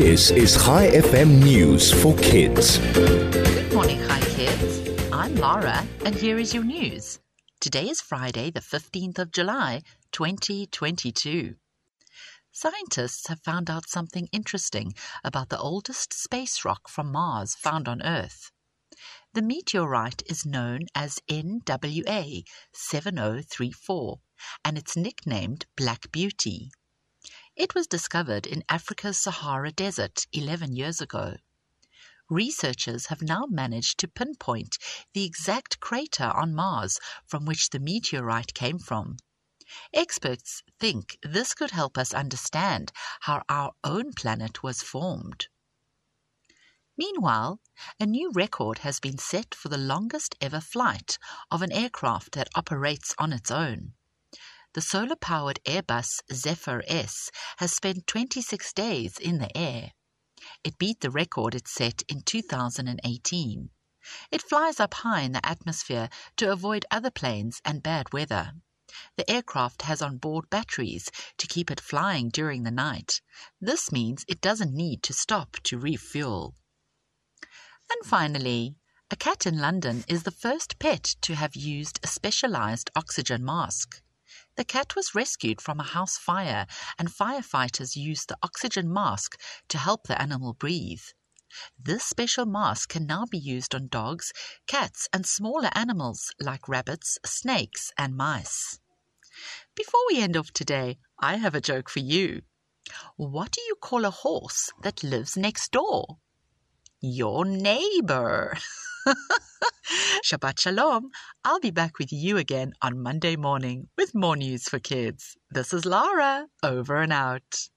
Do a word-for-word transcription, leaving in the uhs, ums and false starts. This is ChaiFM News for Kids. Good morning, Chai Kids. I'm Laura, and here is your news. Today is Friday, the fifteenth of July, twenty twenty-two. Scientists have found out something interesting about the oldest space rock from Mars found on Earth. The meteorite is known as N W A seven oh three four, and it's nicknamed Black Beauty. It was discovered in Africa's Sahara Desert eleven years ago. Researchers have now managed to pinpoint the exact crater on Mars from which the meteorite came from. Experts think this could help us understand how our own planet was formed. Meanwhile, a new record has been set for the longest ever flight of an aircraft that operates on its own. The solar-powered Airbus Zephyr S has spent twenty-six days in the air. It beat the record it set in two thousand eighteen. It flies up high in the atmosphere to avoid other planes and bad weather. The aircraft has on-board batteries to keep it flying during the night. This means it doesn't need to stop to refuel. And finally, a cat in London is the first pet to have used a specialised oxygen mask. The cat was rescued from a house fire, and firefighters used the oxygen mask to help the animal breathe. This special mask can now be used on dogs, cats, and smaller animals like rabbits, snakes, and mice. Before we end off today, I have a joke for you. What do you call a horse that lives next door? Your neighbor. Shabbat Shalom. I'll be back with you again on Monday morning with more news for kids. This is Lara, over and out.